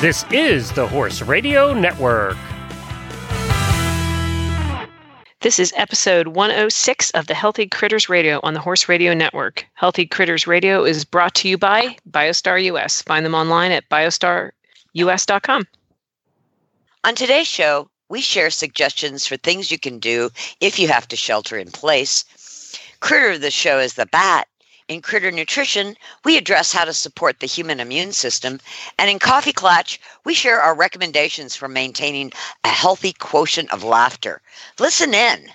This is the Horse Radio Network. This is episode 106 of the Healthy Critters Radio on the Horse Radio Network. Healthy Critters Radio is brought to you by BioStar US. Find them online at biostarus.com. On today's show, we share suggestions for things you can do if you have to shelter in place. Critter of the show is the bat. In Critter Nutrition, we address how to support the human immune system. And in Coffee Clutch, we share our recommendations for maintaining a healthy quotient of laughter. Listen in.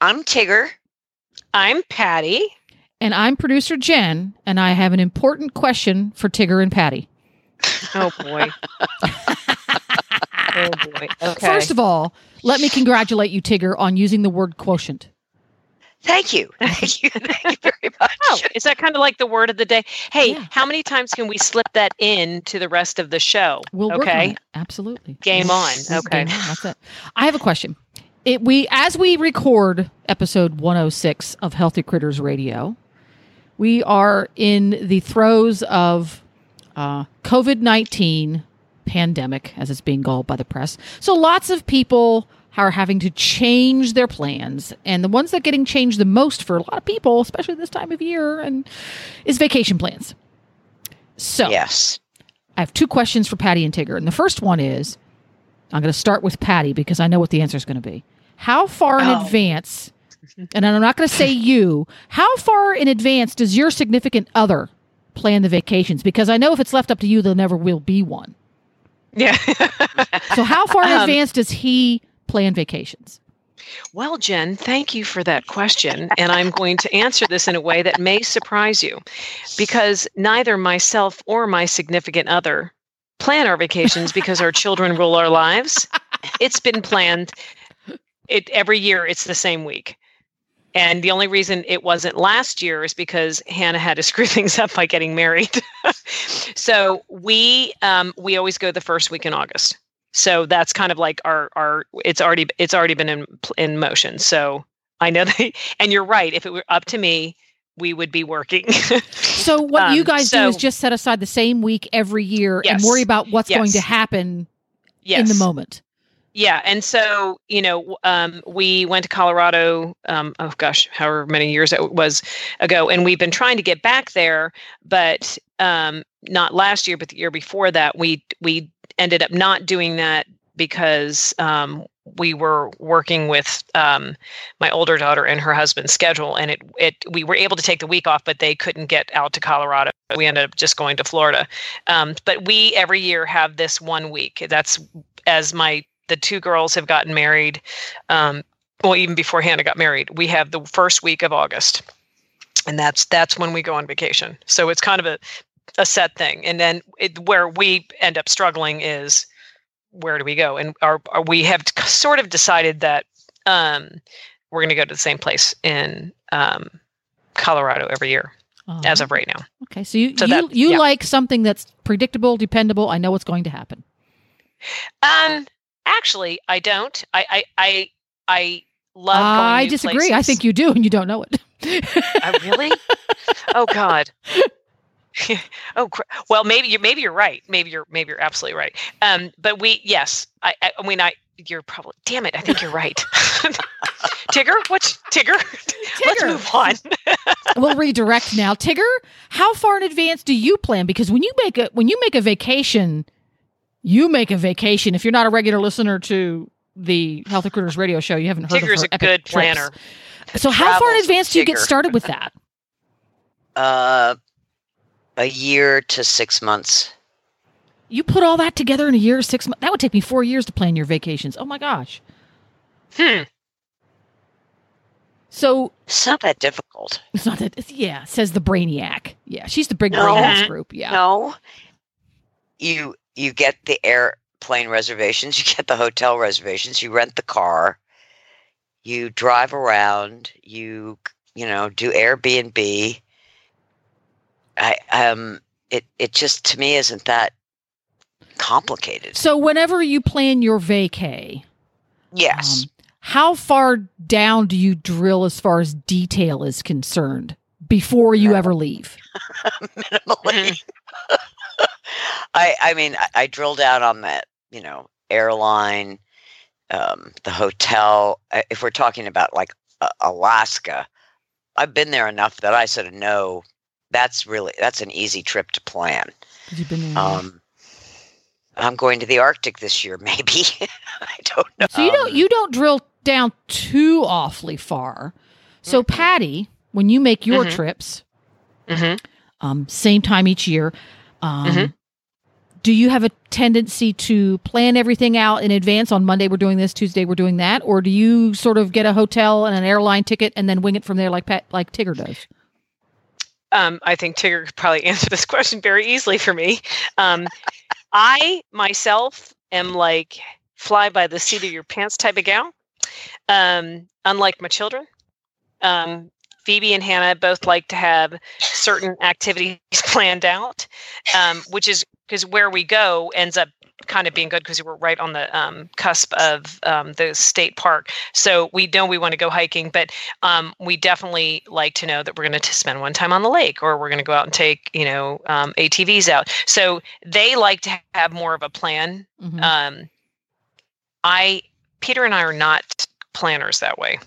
I'm Tigger. I'm Patty. And I'm producer Jen, and I have an important question for Tigger and Patty. Oh, boy. Oh, boy. Okay. First of all, let me congratulate you, Tigger, on using the word quotient. Thank you. Thank you. Thank you very much. Oh, is that kind of like the word of the day? Hey, yeah. How many times can we slip that in to the rest of the show? We'll work on it. Absolutely. Game on. Okay. Game on. That's it. I have a question. As we record episode 106 of Healthy Critters Radio, we are in the throes of COVID-19 pandemic, as it's being called by the press. So lots of people are having to change their plans. And the ones that are getting changed the most for a lot of people, especially this time of year, is vacation plans. So yes. I have two questions for Patty and Tigger. And the first one is, I'm going to start with Patty because I know what the answer is going to be. How far in advance, and I'm not going to say you, how far in advance does your significant other plan the vacations? Because I know if it's left up to you, there never will be one. Yeah. So how far in advance does he plan vacations? Well, Jen, thank you for that question. And I'm going to answer this in a way that may surprise you, because neither myself or my significant other plan our vacations because our children rule our lives. It's been planned. Every year, it's the same week. And the only reason it wasn't last year is because Hannah had to screw things up by getting married. So we always go the first week in August. So that's kind of like our it's already been in motion. So I know that, and you're right. If it were up to me, we would be working. So what you guys do is just set aside the same week every year and worry about what's going to happen in the moment. Yeah. And so, we went to Colorado, however many years it was ago. And we've been trying to get back there, but not last year, but the year before that, we ended up not doing that because we were working with my older daughter and her husband's schedule, and we were able to take the week off, but they couldn't get out to Colorado. We ended up just going to Florida. But we every year have this one week. That's as the two girls have gotten married. Well, even before Hannah got married, we have the first week of August, and that's when we go on vacation. So it's kind of a set thing. And then where we end up struggling is, where do we go? And we have sort of decided that we're going to go to the same place in Colorado every year as of right now. Okay. So you like something that's predictable, dependable. I know what's going to happen. Actually, I don't. I love going to new disagree. Places. I think you do, and you don't know it. Really? Oh, God. Oh, well, maybe you're right. Maybe you're absolutely right. But you're probably, damn it. I think you're right. Tigger, Tigger, let's move on. We'll redirect now. Tigger, how far in advance do you plan? Because when you make a vacation, if you're not a regular listener to the Healthy Critters Radio show, you haven't heard Tigger's of her a good planner. So how far in advance do you get started with that? A year to 6 months. You put all that together in a year, 6 months. That would take me 4 years to plan your vacations. Oh my gosh. So it's not that difficult. It's not that. Yeah, says the brainiac. Yeah, she's the big brainiacs group. Yeah. No. You get the air plane reservations. You get the hotel reservations. You rent the car. You drive around. You know, do Airbnb. It just, to me, isn't that complicated. So whenever you plan your vacay, yes, how far down do you drill as far as detail is concerned before you ever leave? Minimally. I mean, I drill down on that, you know, airline, the hotel. If we're talking about like Alaska, I've been there enough that I sort of know that's an easy trip to plan. You've been there. I'm going to the Arctic this year, maybe. I don't know. So you don't drill down too awfully far. So mm-hmm. Patty, when you make your mm-hmm. trips, mm-hmm. Same time each year, mm-hmm. do you have a tendency to plan everything out in advance? On Monday, we're doing this, Tuesday, we're doing that. Or do you sort of get a hotel and an airline ticket and then wing it from there like Tigger does? I think Tigger could probably answer this question very easily for me. I myself am like fly by the seat of your pants type of gal. Unlike my children, Phoebe and Hannah both like to have certain activities planned out, which is because where we go ends up kind of being good because we're right on the cusp of the state park. So we know we want to go hiking, but we definitely like to know that we're going to spend one time on the lake, or we're going to go out and take, you know, ATVs out. So they like to have more of a plan. Mm-hmm. Peter and I are not planners that way.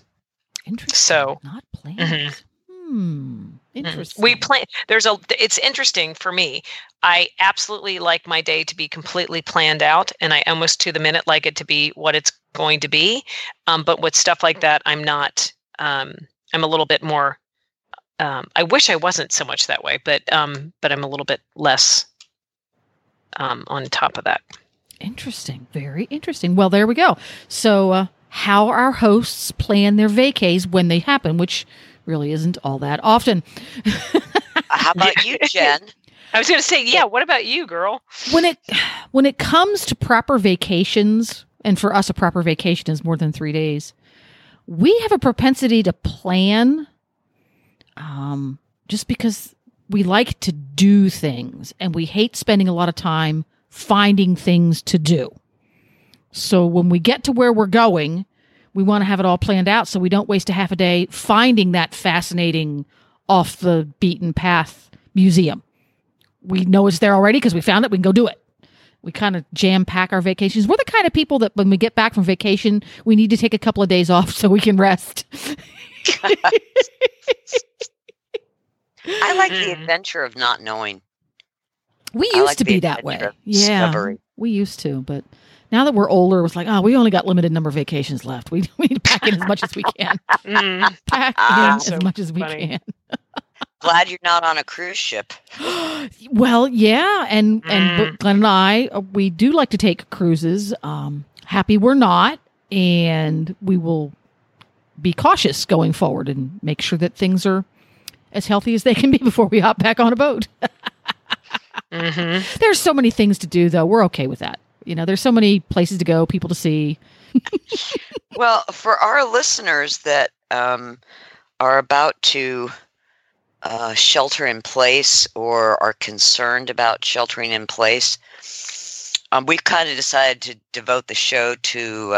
Interesting. So not planners. Mm-hmm. Interesting. We plan. It's interesting for me. I absolutely like my day to be completely planned out, and I almost to the minute like it to be what it's going to be. But with stuff like that, I'm not. I'm a little bit more. I wish I wasn't so much that way, but I'm a little bit less on top of that. Interesting. Very interesting. Well, there we go. So how our hosts plan their vacays when they happen, which really isn't all that often. How about you, Jen? I was going to say, yeah, what about you, girl? When it comes to proper vacations, and for us a proper vacation is more than 3 days, we have a propensity to plan just because we like to do things, and we hate spending a lot of time finding things to do. So when we get to where we're going, we want to have it all planned out so we don't waste a half a day finding that fascinating off-the-beaten-path museum. We know it's there already because we found it. We can go do it. We kind of jam-pack our vacations. We're the kind of people that when we get back from vacation, we need to take a couple of days off so we can rest. I like the adventure of not knowing. We used to be that way. Yeah, we used to. But now that we're older, it was like, we only got limited number of vacations left. We need to pack in as much as we can. Glad you're not on a cruise ship. Well, yeah. And Glenn and I, we do like to take cruises. Happy we're not. And we will be cautious going forward and make sure that things are as healthy as they can be before we hop back on a boat. Mm-hmm. There's so many things to do, though. We're okay with that. You know, there's so many places to go, people to see. Well, for our listeners that are about to shelter in place or are concerned about sheltering in place, we've kind of decided to devote the show to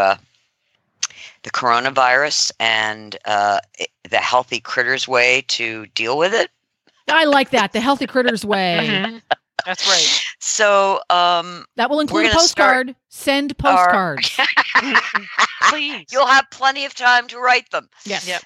the coronavirus and the Healthy Critters way to deal with it. I like that. The Healthy Critters way. Mm-hmm. That's right. So that will include a postcard. Send postcards. Please. You'll have plenty of time to write them. Yes. Yep.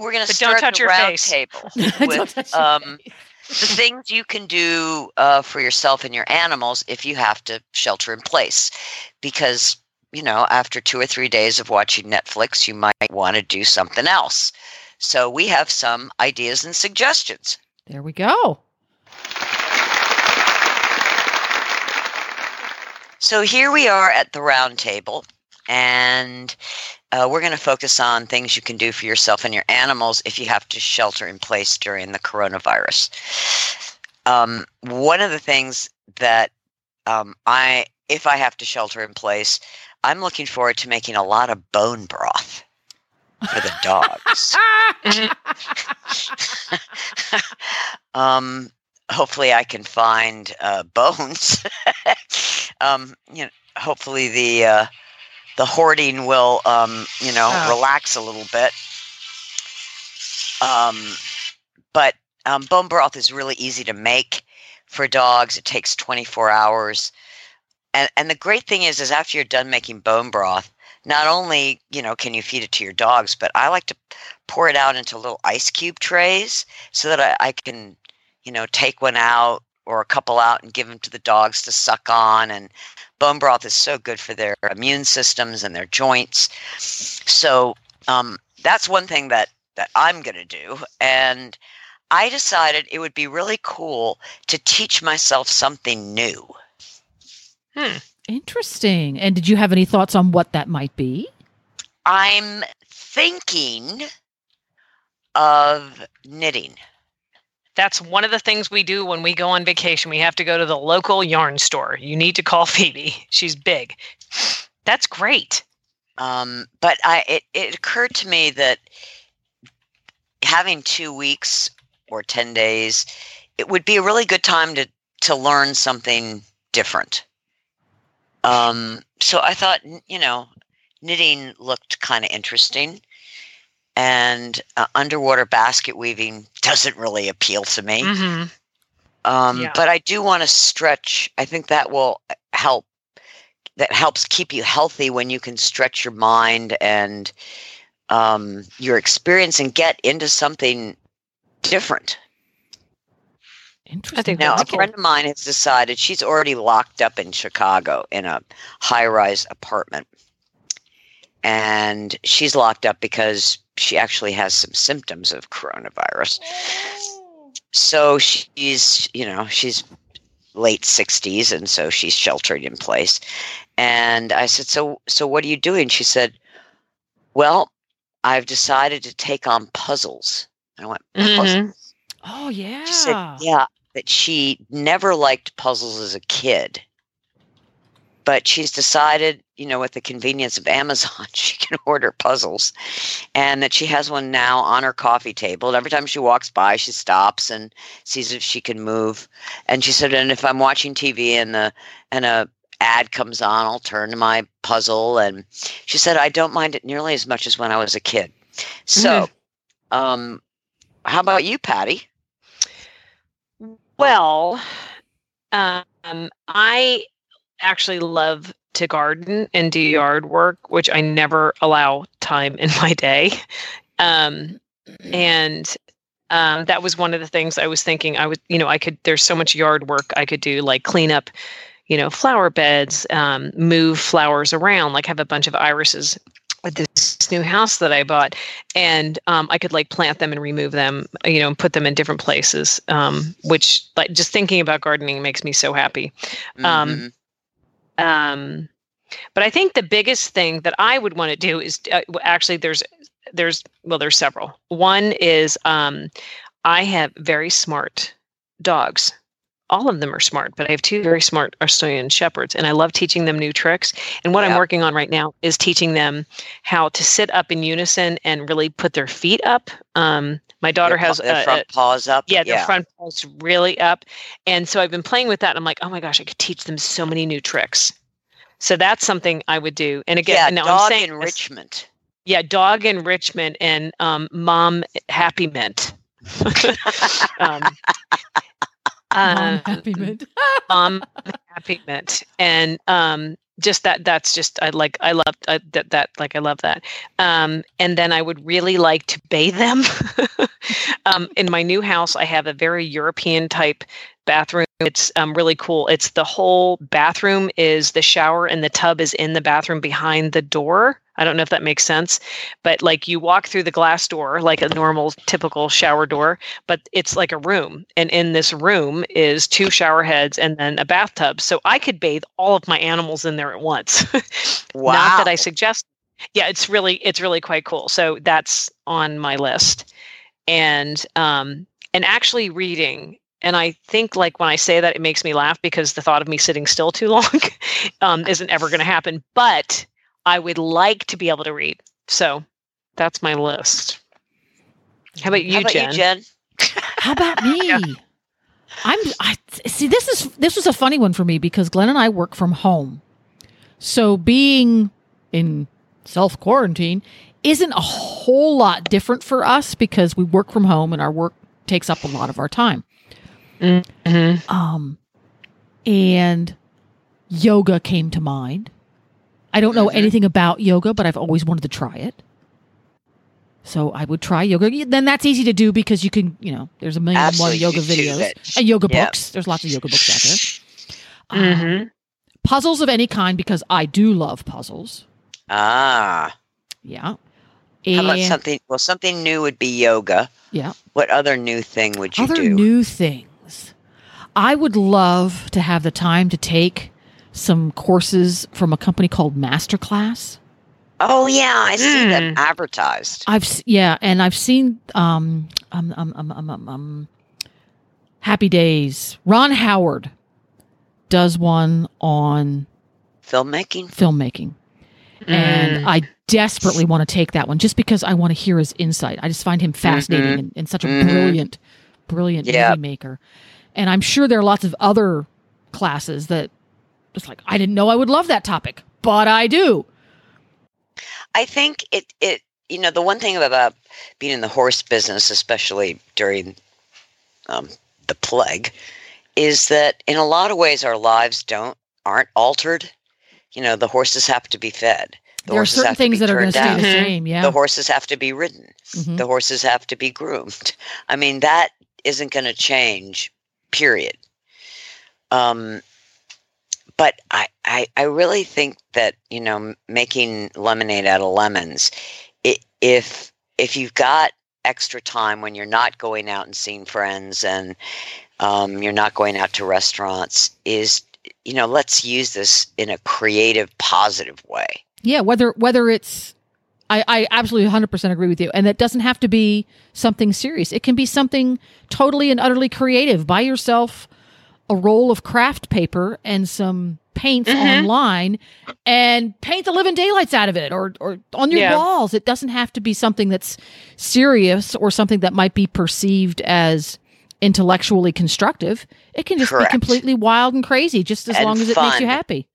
We're going to start the round table with the things you can do for yourself and your animals if you have to shelter in place. Because, you know, after 2 or 3 days of watching Netflix, you might want to do something else. So we have some ideas and suggestions. There we go. So here we are at the round table, and we're going to focus on things you can do for yourself and your animals if you have to shelter in place during the coronavirus. One of the things that If I have to shelter in place, I'm looking forward to making a lot of bone broth for the dogs. Hopefully I can find bones. Hopefully the hoarding will, relax a little bit. But bone broth is really easy to make for dogs. It takes 24 hours. And the great thing is after you're done making bone broth, not only, can you feed it to your dogs, but I like to pour it out into little ice cube trays so that I can, take one out or a couple out and give them to the dogs to suck on. And bone broth is so good for their immune systems and their joints. So that's one thing that I'm going to do. And I decided it would be really cool to teach myself something new. Interesting. And did you have any thoughts on what that might be? I'm thinking of knitting. That's one of the things we do when we go on vacation. We have to go to the local yarn store. You need to call Phoebe. She's big. That's great. But it occurred to me that having 2 weeks or 10 days, it would be a really good time to learn something different. So I thought, knitting looked kind of interesting, and underwater basket weaving doesn't really appeal to me. Mm-hmm. But I do want to stretch. I think that will help. That helps keep you healthy when you can stretch your mind and your experience and get into something different. Interesting. Now, a friend of mine has decided she's already locked up in Chicago in a high-rise apartment. And she's locked up because she actually has some symptoms of coronavirus. So she's late 60s, and so she's sheltered in place. And I said, so what are you doing? She said, well, I've decided to take on puzzles. And I went, puzzles? Mm-hmm. Oh, yeah. She said, yeah, that she never liked puzzles as a kid. But she's decided, with the convenience of Amazon, she can order puzzles. And that she has one now on her coffee table. And every time she walks by, she stops and sees if she can move. And she said, and if I'm watching TV and a ad comes on, I'll turn to my puzzle. And she said, I don't mind it nearly as much as when I was a kid. So, mm-hmm. How about you, Patty? Well, I actually love to garden and do yard work, which I never allow time in my day. And that was one of the things I was thinking. There's so much yard work I could do, like clean up, flower beds, move flowers around, like have a bunch of irises with this new house that I bought, and I could plant them and remove them, and put them in different places, which just thinking about gardening makes me so happy. Mm-hmm. But I think the biggest thing that I would want to do is actually there's several. One is I have very smart dogs. All of them are smart, but I have two very smart Australian shepherds, and I love teaching them new tricks. And what I'm working on right now is teaching them how to sit up in unison and really put their feet up. My daughter has their front paws up. Yeah, their front paws really up. And so I've been playing with that. And I'm like, oh my gosh, I could teach them so many new tricks. So that's something I would do. And again, dog enrichment. Yeah, dog enrichment and mom happy mint. Mom happy mint. And just that's just I love that. And then I would really like to bathe them. In my new house, I have a very European type bathroom. It's really cool. It's the whole bathroom is the shower and the tub is in the bathroom behind the door. I don't know if that makes sense, but you walk through the glass door, like a normal, typical shower door, but it's like a room. And in this room is two shower heads and then a bathtub. So I could bathe all of my animals in there at once. Wow. Not that I suggest. Yeah, it's really quite cool. So that's on my list. And actually reading And I think, like, when I say that, it makes me laugh because the thought of me sitting still too long isn't ever going to happen. But I would like to be able to read. So that's my list. How about you, Jen? How about me? Yeah. I see. This was a funny one for me because Glenn and I work from home, so being in self-quarantine isn't a whole lot different for us because we work from home and our work takes up a lot of our time. Mm-hmm. And yoga came to mind. I don't know anything about yoga, but I've always wanted to try it. So I would try yoga. Then that's easy to do because you can, there's a million and one yoga videos and yoga books. There's lots of yoga books out there. Puzzles of any kind because I do love puzzles. Ah. Yeah. And how about something new would be yoga. Yeah. What other new thing would you do? Other new things. I would love to have the time to take some courses from a company called Masterclass. Oh yeah, I see them advertised. I've seen Happy Days. Ron Howard does one on filmmaking, and I desperately want to take that one just because I want to hear his insight. I just find him fascinating and such a brilliant movie maker. And I'm sure there are lots of other classes that just like I didn't know I would love that topic, but I do. I think it the one thing about being in the horse business, especially during the plague, is that in a lot of ways our lives aren't altered. The horses have to be fed. The there are certain things that are going to stay the same. Yeah, the horses have to be ridden. Mm-hmm. The horses have to be groomed. I mean, that isn't going to change. Period. But I really think that, making lemonade out of lemons, if you've got extra time when you're not going out and seeing friends and you're not going out to restaurants is, let's use this in a creative, positive way. Yeah, whether it's – I absolutely 100% agree with you. And that doesn't have to be something serious. It can be something totally and utterly creative by yourself – a roll of craft paper and some paints online and paint the living daylights out of it or on your walls. It doesn't have to be something that's serious or something that might be perceived as intellectually constructive. It can just be completely wild and crazy just as long as it makes you happy.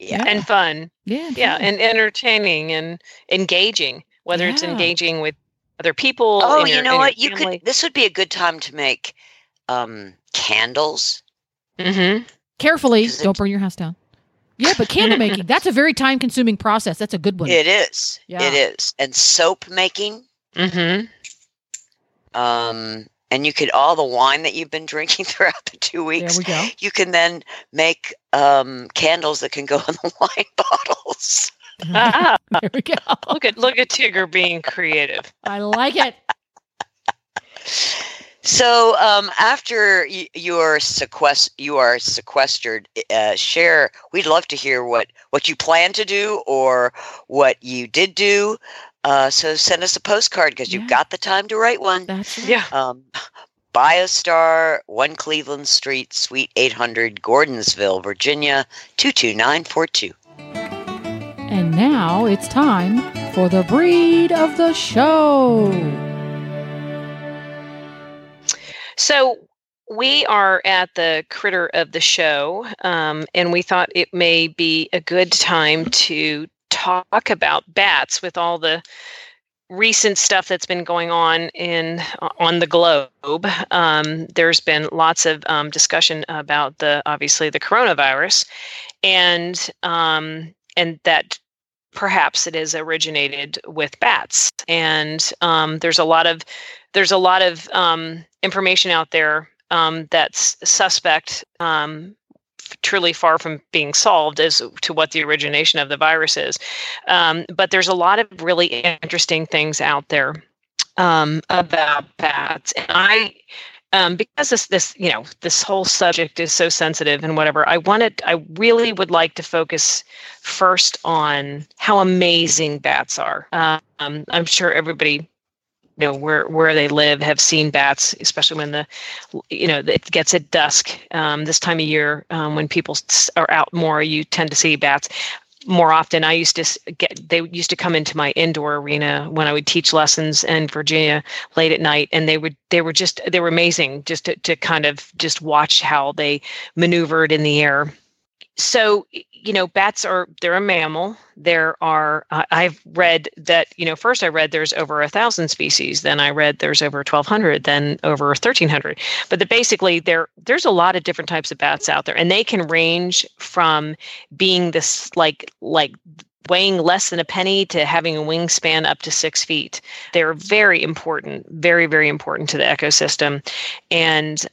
Yeah. And fun. Yeah. And entertaining and engaging, whether it's engaging with other people. Oh, what? This would be a good time to make candles. Mm-hmm. Carefully, don't burn your house down. Yeah, but candle making, that's a very time-consuming process. That's a good one. It is. Yeah. It is. And soap making. Mm-hmm. And you could, all the wine that you've been drinking throughout the 2 weeks, there we go. You can then make candles that can go on the wine bottles. There we go. Look at Tigger being creative. I like it. So after you are sequestered, share. We'd love to hear what you plan to do or what you did do. So send us a postcard because you've got the time to write one. That's it. Yeah. BioStar, 1 Cleveland Street, Suite 800, Gordonsville, Virginia, 22942. And now it's time for the breed of the show. So we are at the critter of the show, and we thought it may be a good time to talk about bats with all the recent stuff that's been going on on the globe. There's been lots of discussion about the coronavirus, and that perhaps it is originated with bats. And there's a lot of information out there that's suspect, truly far from being solved as to what the origination of the virus is. But there's a lot of really interesting things out there about bats. And because this whole subject is so sensitive and whatever, I really would like to focus first on how amazing bats are. I'm sure everybody know, where they live have seen bats, especially when it gets at dusk this time of year when people are out more. You tend to see bats more often. I used to they used to come into my indoor arena when I would teach lessons in Virginia late at night, and they were amazing just to kind of just watch how they maneuvered in the air. So, you know, bats they're a mammal. I've read that, you know, first I read there's over 1,000 species. Then I read there's over 1,200, then over 1,300. But basically there's a lot of different types of bats out there, and they can range from being this like weighing less than a penny to having a wingspan up to 6 feet. They're very important, very, very important to the ecosystem. And,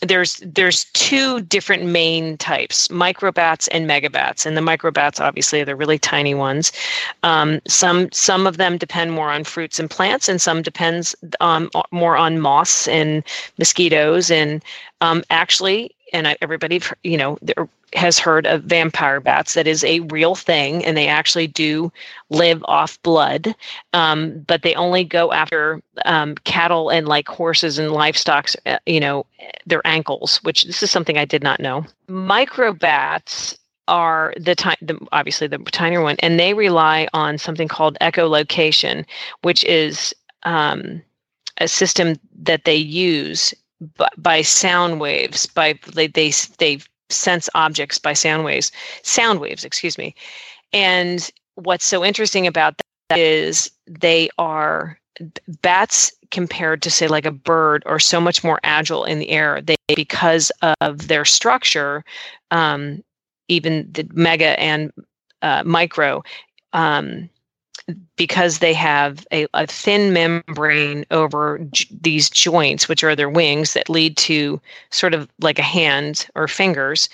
there's two different main types, microbats and megabats. And the microbats, obviously, they're really tiny ones. Some of them depend more on fruits and plants, and some depends more on moss and mosquitoes. And everybody, you know, has heard of vampire bats. That is a real thing, and they actually do live off blood, but they only go after cattle and like horses and livestock, you know, their ankles, which this is something I did not know. Microbats are obviously the tinier one, and they rely on something called echolocation, which is a system that they use by sound waves, they sense objects by sound waves, excuse me. And what's so interesting about that is they are, bats compared to say like a bird, are so much more agile in the air. They, because of their structure, even the mega and micro, because they have a thin membrane over these joints, which are their wings that lead to sort of like a hand or fingers,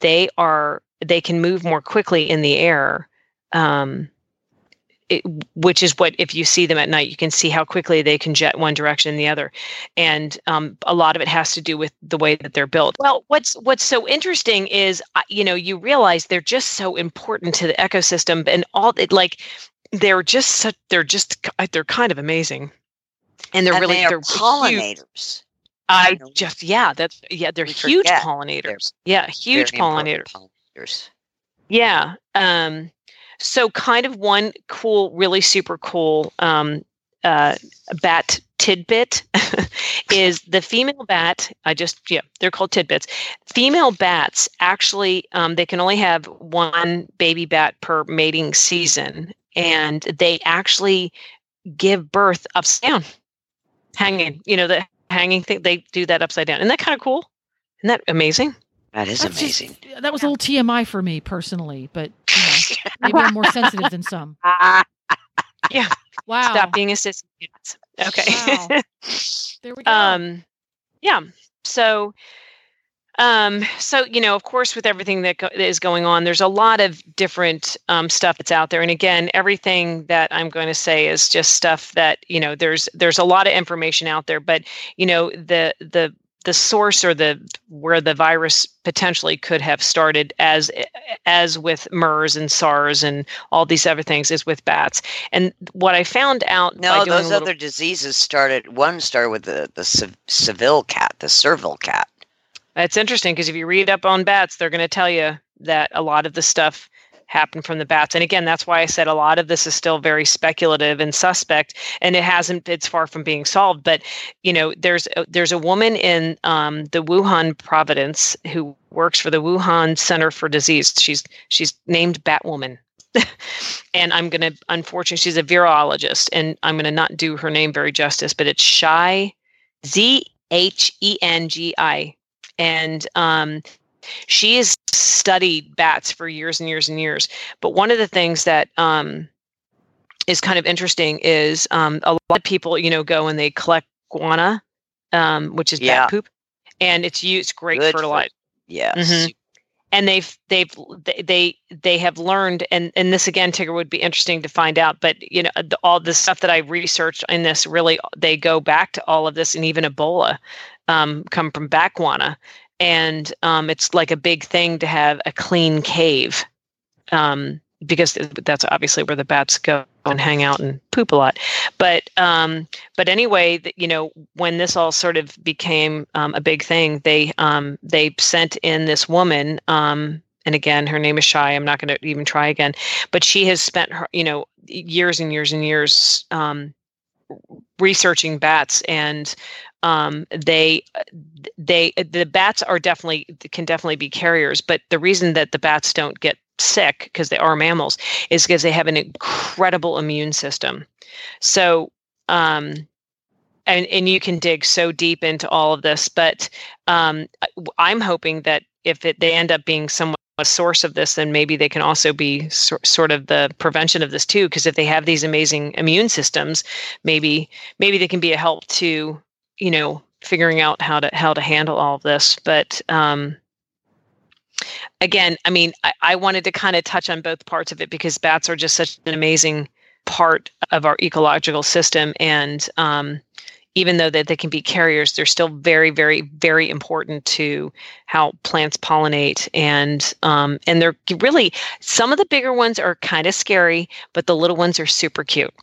they can move more quickly in the air, which is what, if you see them at night, you can see how quickly they can jet one direction and the other. And a lot of it has to do with the way that they're built. Well, what's so interesting is, you know, you realize they're just so important to the ecosystem, and all it, like, they're kind of amazing, and they're pollinators. Huge. They're huge pollinators. Huge pollinators. Yeah. So kind of one cool, really super cool bat tidbit is the female bat. They're called tidbits. Female bats actually, they can only have one baby bat per mating season, and they actually give birth upside down, hanging. You know, the hanging thing, they do that upside down. Isn't that kind of cool? Isn't that amazing? That's amazing. That was a little TMI for me personally, but you know, maybe I'm more sensitive than some. Yeah. Wow. Stop being a sissy. Okay. Wow. There we go. Yeah. So, you know, of course, with everything that is going on, there's a lot of different stuff that's out there. And again, everything that I'm going to say is just stuff that, you know, there's a lot of information out there, but, you know, the source or where the virus potentially could have started, as with MERS and SARS and all these other things, is with bats. And what I found out, diseases started. One started with the cervical cat. That's interesting, because if you read up on bats, they're going to tell you that a lot of the stuff happened from the bats. And again, that's why I said a lot of this is still very speculative and suspect, and it's far from being solved. But, you know, there's a woman in the Wuhan province who works for the Wuhan Center for Disease. She's named Batwoman. And unfortunately, she's a virologist, and I'm going to not do her name very justice, but it's Shy, Zhengi. And, she has studied bats for years and years and years. But one of the things that is kind of interesting is a lot of people, you know, go and they collect guana, which is bat poop, and it's used great fertilizer. Yes. Mm-hmm. And they have learned, and this again, Tigger, would be interesting to find out. But, you know, all the stuff that I researched in this, really, they go back to all of this, and even Ebola come from bat guana. And it's like a big thing to have a clean cave because that's obviously where the bats go and hang out and poop a lot. But anyway, you know, when this all sort of became a big thing, they sent in this woman, and again, her name is Shy. I'm not going to even try again, but she has spent her, you know, years and years and years researching bats, and the bats are can definitely be carriers, but the reason that the bats don't get sick, because they are mammals, is because they have an incredible immune system. So, and you can dig so deep into all of this, but I'm hoping that if they end up being somewhat a source of this, then maybe they can also be sort of the prevention of this too. Because if they have these amazing immune systems, maybe they can be a help to, you know, figuring out how to handle all of this. But again, I mean, I wanted to kind of touch on both parts of it because bats are just such an amazing part of our ecological system. And even though that they can be carriers, they're still very, very, very important to how plants pollinate. And they're really, some of the bigger ones are kind of scary, but the little ones are super cute.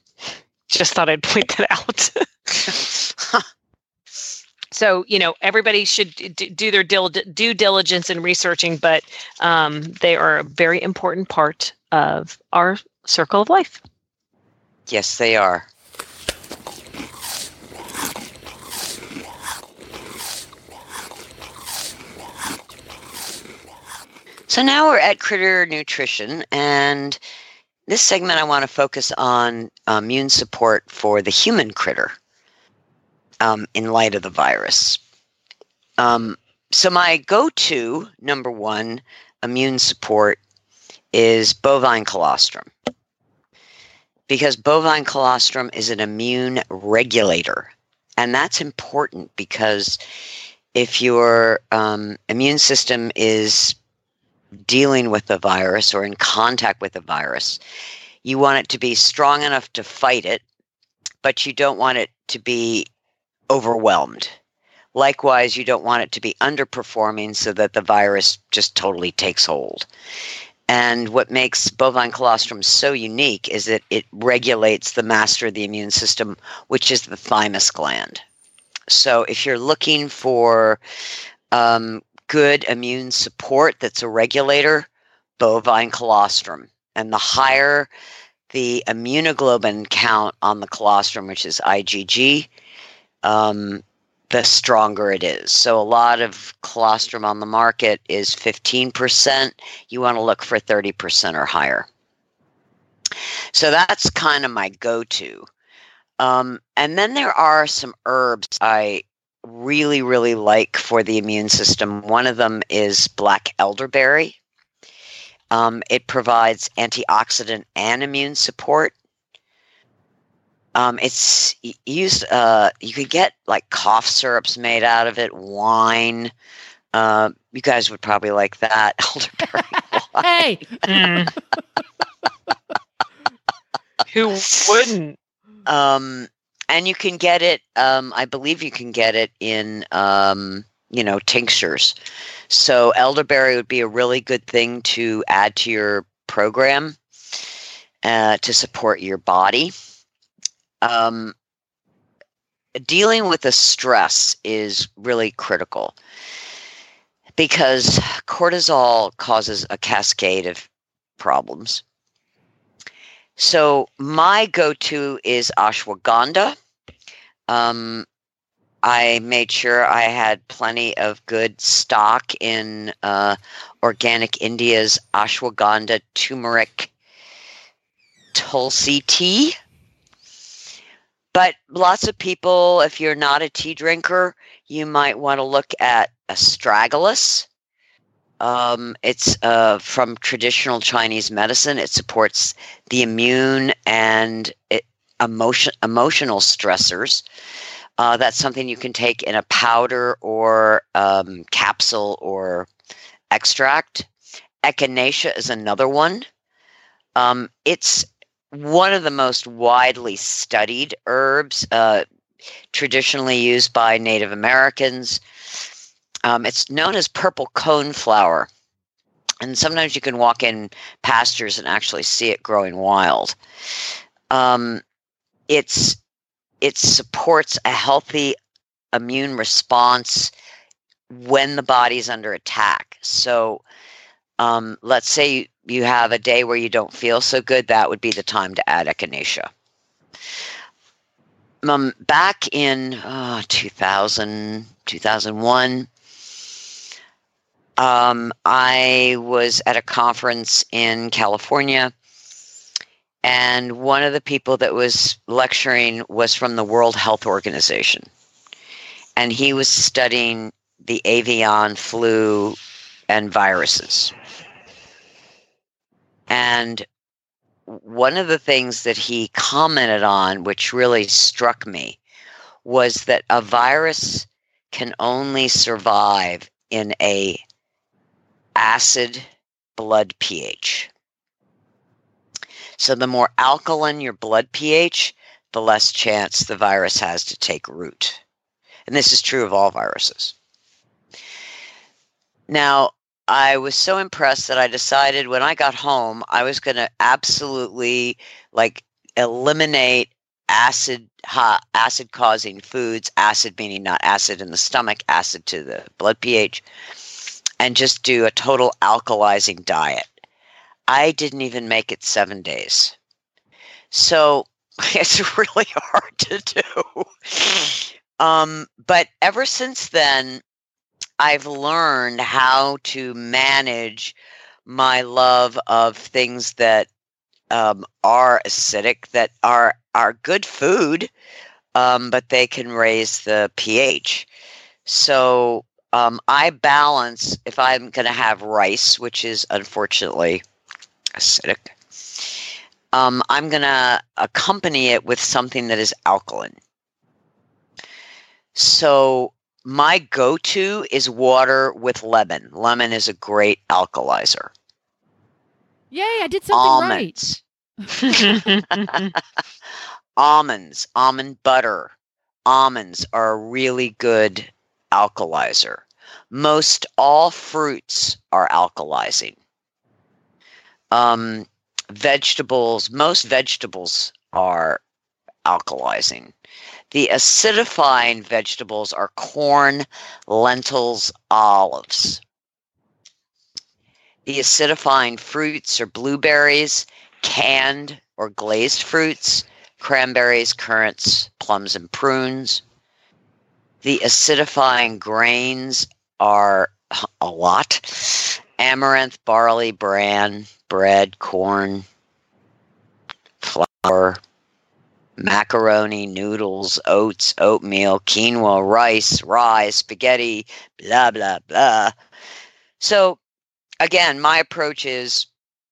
Just thought I'd point that out. So, you know, everybody should do their due diligence in researching, but they are a very important part of our circle of life. Yes, they are. So now we're at Critter Nutrition, and this segment I want to focus on immune support for the human critter. In light of the virus. So my go-to, number one, immune support is bovine colostrum. Because bovine colostrum is an immune regulator. And that's important because if your immune system is dealing with the virus or in contact with the virus, you want it to be strong enough to fight it, but you don't want it to be overwhelmed. Likewise, you don't want it to be underperforming so that the virus just totally takes hold. And what makes bovine colostrum so unique is that it regulates the master of the immune system, which is the thymus gland. So if you're looking for good immune support that's a regulator, bovine colostrum. And the higher the immunoglobulin count on the colostrum, which is IgG, the stronger it is. So a lot of colostrum on the market is 15%. You want to look for 30% or higher. So that's kind of my go-to. And then there are some herbs I really, really like for the immune system. One of them is black elderberry. It provides antioxidant and immune support. It's used, you could get like cough syrups made out of it, wine. You guys would probably like that. Elderberry wine. Hey! Who wouldn't? And you can get it, I believe you can get it in, you know, tinctures. So elderberry would be a really good thing to add to your program to support your body. Dealing with the stress is really critical because cortisol causes a cascade of problems. So my go-to is ashwagandha. I made sure I had plenty of good stock in Organic India's ashwagandha turmeric tulsi tea. But lots of people, if you're not a tea drinker, you might want to look at astragalus. It's from traditional Chinese medicine. It supports the immune and emotional stressors. That's something you can take in a powder or capsule or extract. Echinacea is another one. It's one of the most widely studied herbs, traditionally used by Native Americans. It's known as purple cone flower. And sometimes you can walk in pastures and actually see it growing wild. It supports a healthy immune response when the body's under attack. So let's say you have a day where you don't feel so good. That would be the time to add echinacea. Back in 2000, 2001, I was at a conference in California, and one of the people that was lecturing was from the World Health Organization, and he was studying the avian flu and viruses. And one of the things that he commented on, which really struck me, was that a virus can only survive in a acid blood pH. So the more alkaline your blood pH, the less chance the virus has to take root. And this is true of all viruses. Now, I was so impressed that I decided when I got home, I was going to absolutely eliminate acid causing foods, acid meaning not acid in the stomach, acid to the blood pH, and just do a total alkalizing diet. I didn't even make it 7 days. So it's really hard to do. But ever since then, I've learned how to manage my love of things that are acidic, that are good food, but they can raise the pH. So I balance, if I'm going to have rice, which is unfortunately acidic, I'm going to accompany it with something that is alkaline. So my go-to is water with lemon. Lemon is a great alkalizer. Yay, I did something almonds. Right. Almonds, almond butter. Almonds are a really good alkalizer. Most all fruits are alkalizing. Vegetables, most vegetables are alkalizing. The acidifying vegetables are corn, lentils, olives. The acidifying fruits are blueberries, canned or glazed fruits, cranberries, currants, plums, and prunes. The acidifying grains are a lot: amaranth, barley, bran, bread, corn, flour, macaroni, noodles, oats, oatmeal, quinoa, rice, rye, spaghetti, blah, blah, blah. So, again, my approach is,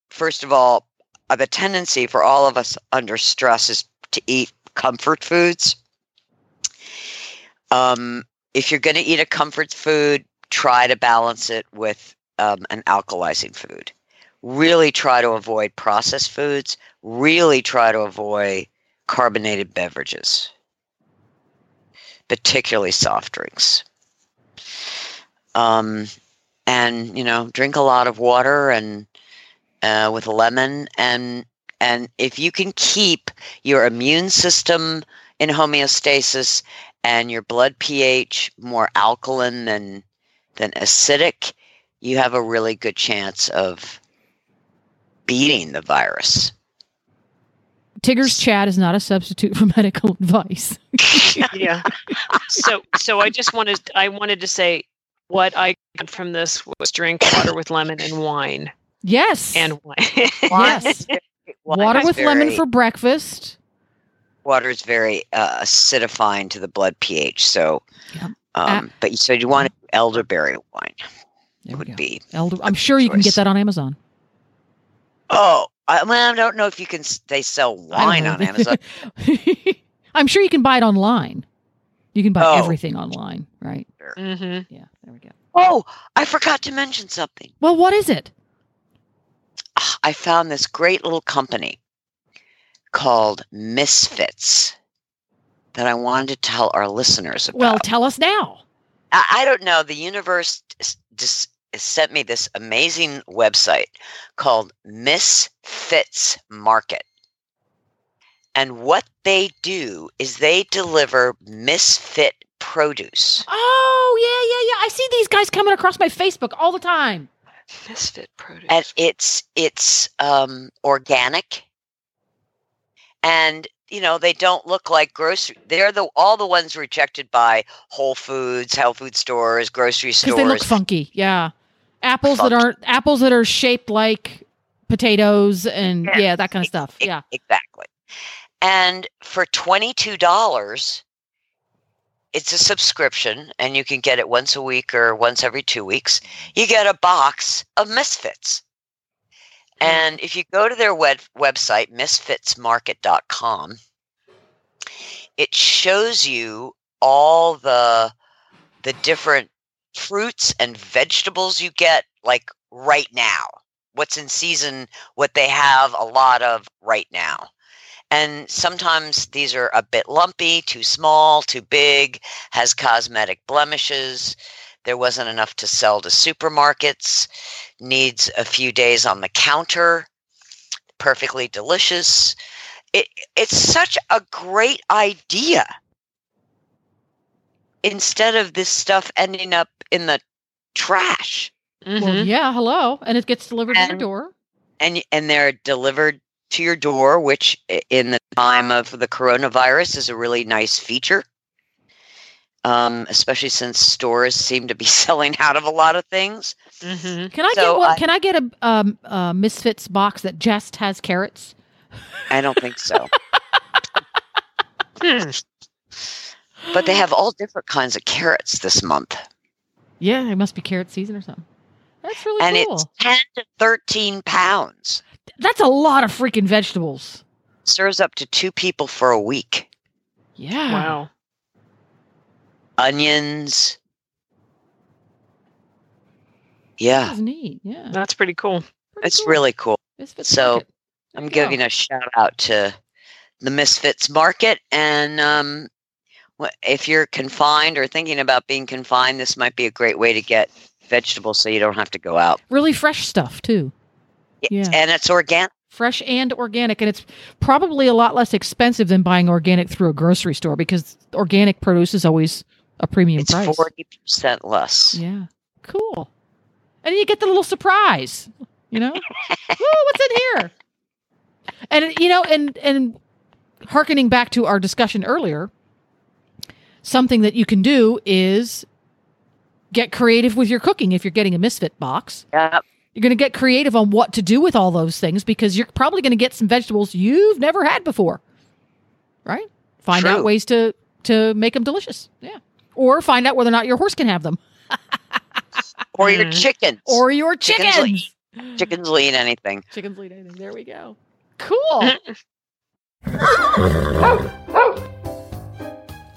first of all, the tendency for all of us under stress is to eat comfort foods. If you're going to eat a comfort food, try to balance it with an alkalizing food. Really try to avoid processed foods. Really try to avoid carbonated beverages, particularly soft drinks. And, drink a lot of water and with a lemon. And if you can keep your immune system in homeostasis and your blood pH more alkaline than acidic, you have a really good chance of beating the virus. Tigger's chat is not a substitute for medical advice. Yeah. So I wanted to say what I got from this was drink water with lemon and wine. Yes. And wine. Yes. Water with lemon for breakfast. Water is very acidifying to the blood pH. So, yeah. So you want elderberry wine. It would be. I'm sure you can get that on Amazon. Oh. I don't know if you can. They sell wine on Amazon. I'm sure you can buy it online. You can buy everything online, right? Sure. Mm-hmm. Yeah, there we go. Oh, I forgot to mention something. Well, what is it? I found this great little company called Misfits that I wanted to tell our listeners about. Well, tell us now. I don't know. The universe sent me this amazing website called Misfits Market. And what they do is they deliver misfit produce. Oh, yeah. I see these guys coming across my Facebook all the time. Misfit produce. And it's organic. And, you know, they don't look like grocery. They're all the ones rejected by Whole Foods, health food stores, grocery stores. Because they look funky, yeah. Apples that are shaped like potatoes and, yeah that kind of stuff. Yeah, exactly. And for $22, it's a subscription, and you can get it once a week or once every 2 weeks. You get a box of Misfits. And if you go to their website, misfitsmarket.com, it shows you all the different fruits and vegetables you get, like right now, what's in season, what they have a lot of right now. And sometimes these are a bit lumpy, too small, too big, has cosmetic blemishes. There wasn't enough to sell to supermarkets, needs a few days on the counter, perfectly delicious. It's such a great idea. Instead of this stuff ending up in the trash. Mm-hmm. Well, yeah, hello. And it gets delivered to your door. And they're delivered to your door, which in the time of the coronavirus is a really nice feature. Especially since stores seem to be selling out of a lot of things. Mm-hmm. Can I get a Misfits box that just has carrots? I don't think so. But they have all different kinds of carrots this month. Yeah, it must be carrot season or something. That's really cool. And it's 10 to 13 pounds. That's a lot of freaking vegetables. Serves up to 2 people for a week. Yeah. Wow. Onions. Yeah. That's neat. Yeah. That's pretty cool. Really cool. Misfits Market. I'm giving a shout out to the Misfits Market. And if you're confined or thinking about being confined, this might be a great way to get vegetables so you don't have to go out. Really fresh stuff, too. Yeah. And it's organic. Fresh and organic, and it's probably a lot less expensive than buying organic through a grocery store because organic produce is always a premium price. It's 40% less. Yeah. Cool. And you get the little surprise, you know? Ooh, what's in here? And, you know, and hearkening back to our discussion earlier, something that you can do is get creative with your cooking if you're getting a Misfit box. Yep. You're going to get creative on what to do with all those things because you're probably going to get some vegetables you've never had before, right? Find out ways to make them delicious. Yeah. Or find out whether or not your horse can have them. Or your chickens. Or your chickens. Chickens will eat anything. Chickens will eat anything. There we go. Cool.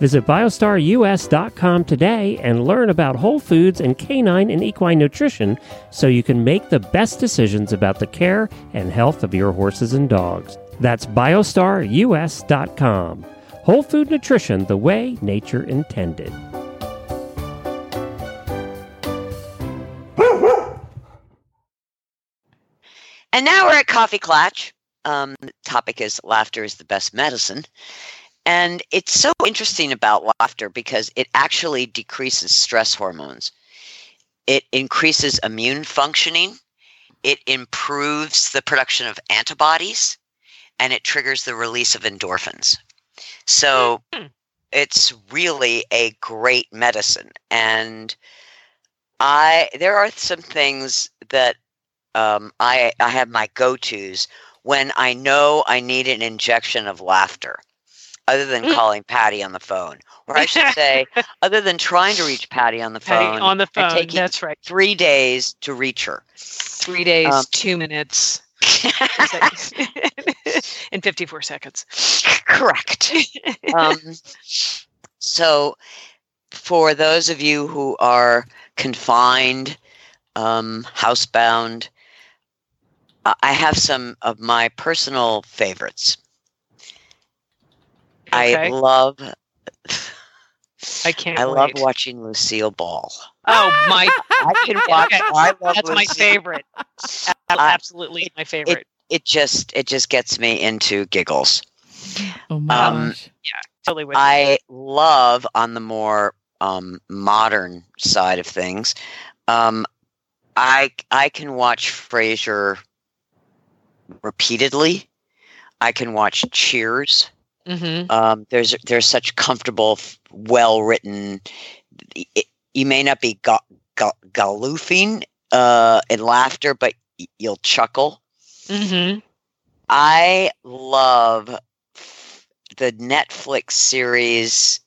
Visit BioStarUS.com today and learn about whole foods and canine and equine nutrition so you can make the best decisions about the care and health of your horses and dogs. That's BioStarUS.com. Whole food nutrition, the way nature intended. And now we're at Coffee Klatch. The topic is laughter is the best medicine. And it's so interesting about laughter because it actually decreases stress hormones. It increases immune functioning. It improves the production of antibodies. And it triggers the release of endorphins. So it's really a great medicine. And there are some things that I have my go-tos. when I know I need an injection of laughter, other than calling Patty on the phone. Or I should say, other than trying to reach Patty on the phone. Patty on the phone, taking that's right. 3 days to reach her. 3 days, 2 minutes. and 54 seconds. Correct. So for those of you who are confined, housebound, I have some of my personal favorites. Okay. I love watching Lucille Ball. Oh my! I can watch. Okay. I love That's Lucille. My favorite. Absolutely, my favorite. It just gets me into giggles. Oh my! Yeah, totally. With I you. Love on the more modern side of things. I can watch Frasier repeatedly. I can watch Cheers. Mm-hmm. There's such comfortable, well-written. You may not be galoofing in laughter, but you'll chuckle. Mm-hmm. I love the Netflix series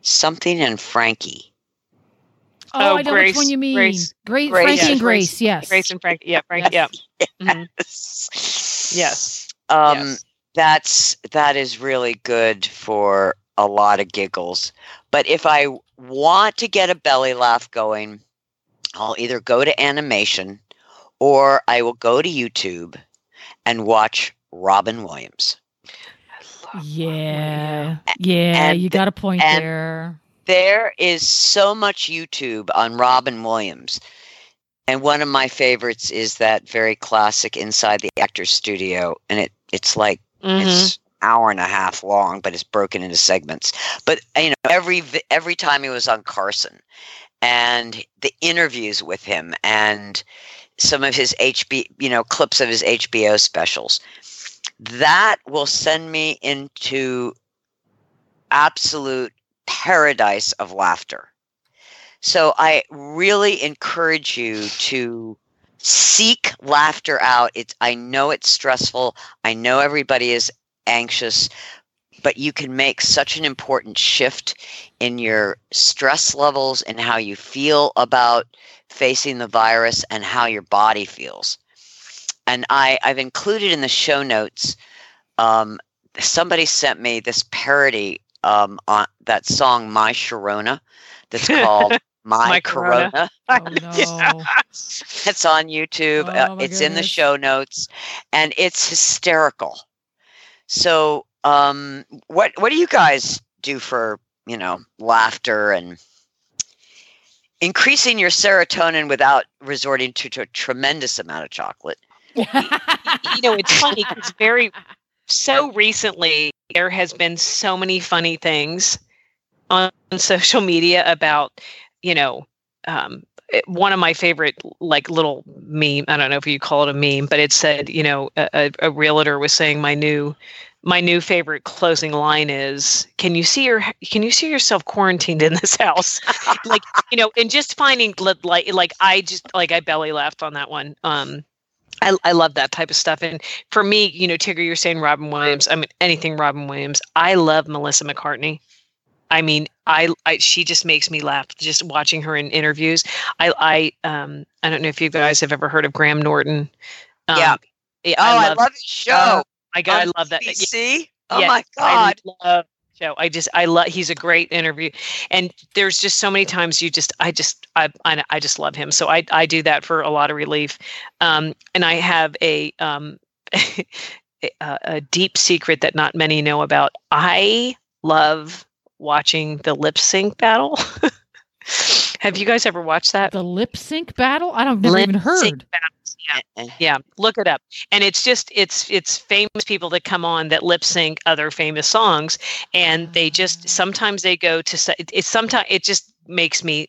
Something and Frankie. Oh, I know which one you mean. Grace Frankie yes. and Grace, yes. Grace and Frankie, yeah. Frankie, yeah. Yes. Mm-hmm. Yes. Yes. That is really good for a lot of giggles. But if I want to get a belly laugh going, I'll either go to animation or I will go to YouTube and watch Robin Williams. Yeah. And you got a point there. There is so much YouTube on Robin Williams. And one of my favorites is that very classic Inside the Actor's Studio. And it's like mm-hmm. it's an hour and a half long, but it's broken into segments. But you know, every time he was on Carson, and the interviews with him, and some of his clips of his HBO specials, that will send me into absolute paradise of laughter. So I really encourage you to seek laughter out. I know it's stressful. I know everybody is anxious, but you can make such an important shift in your stress levels and how you feel about facing the virus and how your body feels. And I've included in the show notes, somebody sent me this parody on that song, My Sharona, that's called My Corona. Corona. Oh, no. Yeah. It's on YouTube. It's goodness. In the show notes, and it's hysterical. So, what do you guys do for laughter and increasing your serotonin without resorting to a tremendous amount of chocolate? It's funny because so recently there has been so many funny things on social media about. One of my favorite, like, little meme, I don't know if you call it a meme, but it said, a realtor was saying my new favorite closing line is, can you see yourself quarantined in this house? And just finding I belly laughed on that one. I love that type of stuff. And for me, Tigger, you're saying Robin Williams. I mean, anything Robin Williams. I love Melissa McCartney. I mean, she just makes me laugh just watching her in interviews. I don't know if you guys have ever heard of Graham Norton. Yeah. I love his show. My God, I love that. See? Yeah. Oh yes, my God. I love the show. He's a great interview. And there's just so many times I just love him. So I do that for a lot of relief. And I have a deep secret that not many know about. I love watching the Lip Sync Battle. Have you guys ever watched that? The Lip Sync Battle? I don't never even heard. Yeah, look it up. And it's just it's famous people that come on that lip sync other famous songs, and they just sometimes they go to it's sometimes it just makes me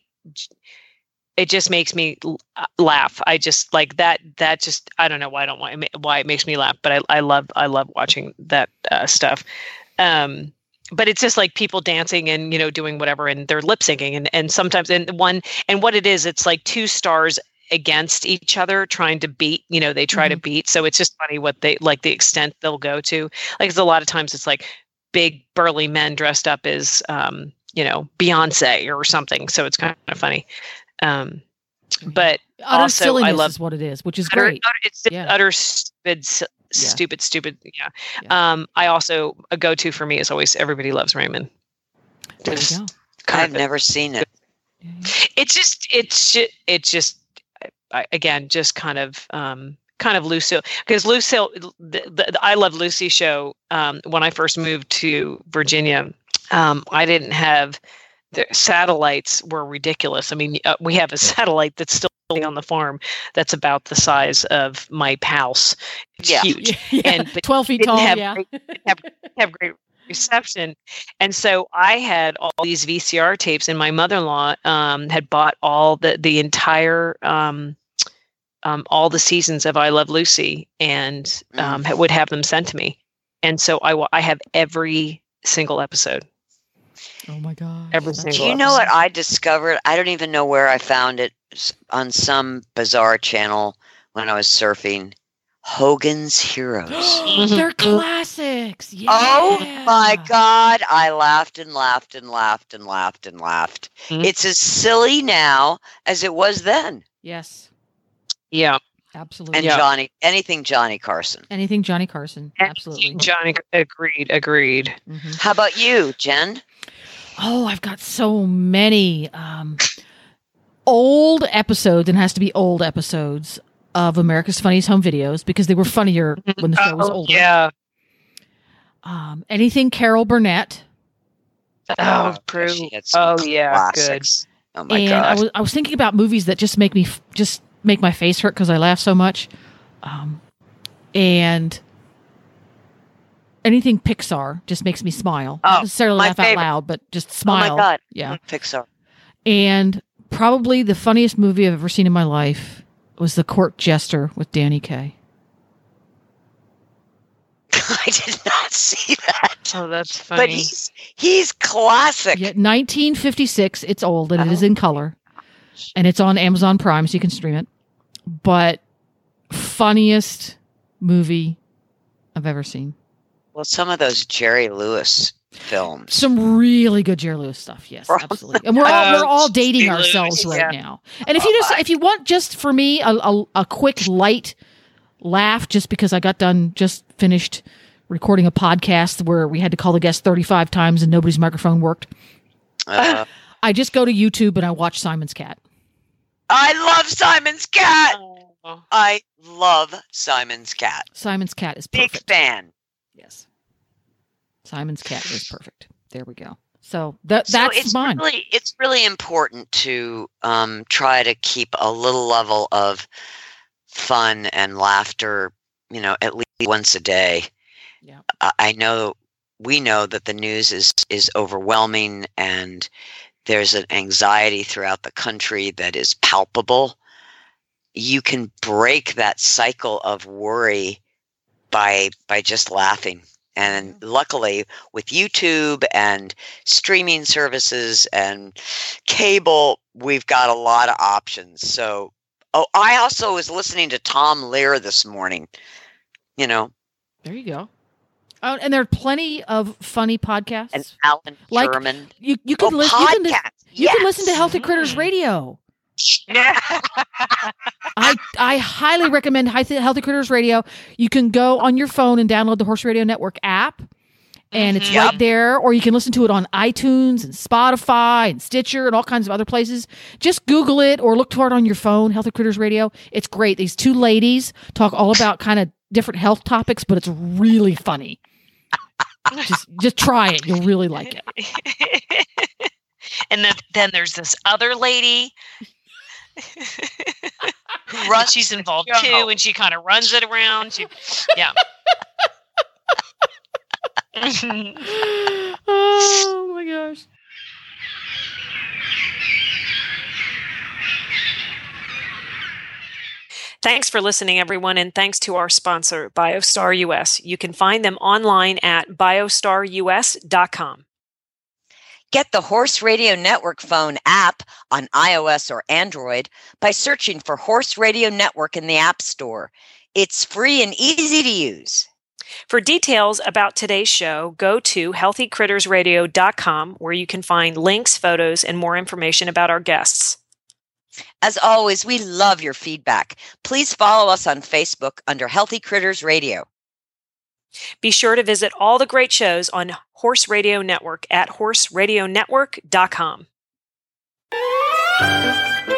laugh. I just like that just I don't know why it makes me laugh, but I love watching that stuff. But it's just like people dancing and, doing whatever, and they're lip syncing and sometimes, and what it is, it's like two stars against each other, trying to beat, you know, they try to beat. So it's just funny what they, like the extent they'll go to. Like a lot of times it's like big burly men dressed up as, you know, Beyonce or something. So it's kind of funny. But utter also silliness, I love is what it is, which is utter, great. Utter stupid. Yeah. I also, a go-to for me is always Everybody Loves Raymond. I've never seen it. It's just again, just kind of Lucille, because Lucille, the I Love Lucy show. When I first moved to Virginia, I didn't have the satellites were ridiculous. I mean, we have a satellite that's still on the farm that's about the size of my house. It's huge, and 12 feet tall. Have great reception. And so I had all these VCR tapes, and my mother-in-law had bought all the entire all the seasons of I Love Lucy, and would have them sent to me. And so I have every single episode. Oh my God. Every single episode. Do you know what I discovered? I don't even know where I found it, on some bizarre channel when I was surfing. Hogan's Heroes. They're classics. Yeah. Oh my God. I laughed. It's as silly now as it was then. Yes. Yeah. Absolutely. And Johnny Carson. Absolutely. Agreed. Mm-hmm. How about you, Jen? Oh, I've got so many old episodes, and has to be old episodes, of America's Funniest Home Videos, because they were funnier when the show was older. Yeah. Anything Carol Burnett. Classics. Good. Oh my God. I was thinking about movies that just make my face hurt because I laugh so much. And anything Pixar just makes me smile. Not necessarily laugh favorite. Out loud, but just smile. Oh my God. Yeah. Pixar. And probably the funniest movie I've ever seen in my life was The Court Jester with Danny Kaye. I did not see that. Oh, that's funny. But he's classic. Yeah, 1956. It's old, and it is in color. And it's on Amazon Prime, so you can stream it. But funniest movie I've ever seen. Well, some of those Jerry Lewis films. Some really good Jerry Lewis stuff, yes, absolutely. And we're all dating ourselves right now. And if you want, just for me, a quick light laugh, just because I got done, just finished recording a podcast where we had to call the guest 35 times and nobody's microphone worked. I just go to YouTube and I watch Simon's Cat. I love Simon's Cat. Simon's Cat is perfect. Big fan. Yes. Simon's Cat is perfect. There we go. So that's mine. It's really important to try to keep a little level of fun and laughter, you know, at least once a day. Yeah. I know, we know that the news is overwhelming, and there's an anxiety throughout the country that is palpable. You can break that cycle of worry by just laughing. And luckily, with YouTube and streaming services and cable, we've got a lot of options. So, I also was listening to Tom Lehrer this morning. You know, there you go. Oh, and there are plenty of funny podcasts. And Alan Sherman. Like, you can listen to Healthy Critters Radio. Yeah. I highly recommend Healthy Critters Radio. You can go on your phone and download the Horse Radio Network app, and it's right there. Or you can listen to it on iTunes and Spotify and Stitcher and all kinds of other places. Just Google it or look for it on your phone, Healthy Critters Radio. It's great. These two ladies talk all about kind of different health topics, but it's really funny. Just try it. You'll really like it. And then there's this other lady who runs. She's involved too, and she kind of runs it around. Oh my gosh. Thanks for listening, everyone, and thanks to our sponsor, BioStar US. You can find them online at biostarus.com. Get the Horse Radio Network phone app on iOS or Android by searching for Horse Radio Network in the App Store. It's free and easy to use. For details about today's show, go to healthycrittersradio.com where you can find links, photos, and more information about our guests. As always, we love your feedback. Please follow us on Facebook under Healthy Critters Radio. Be sure to visit all the great shows on Horse Radio Network at horseradionetwork.com.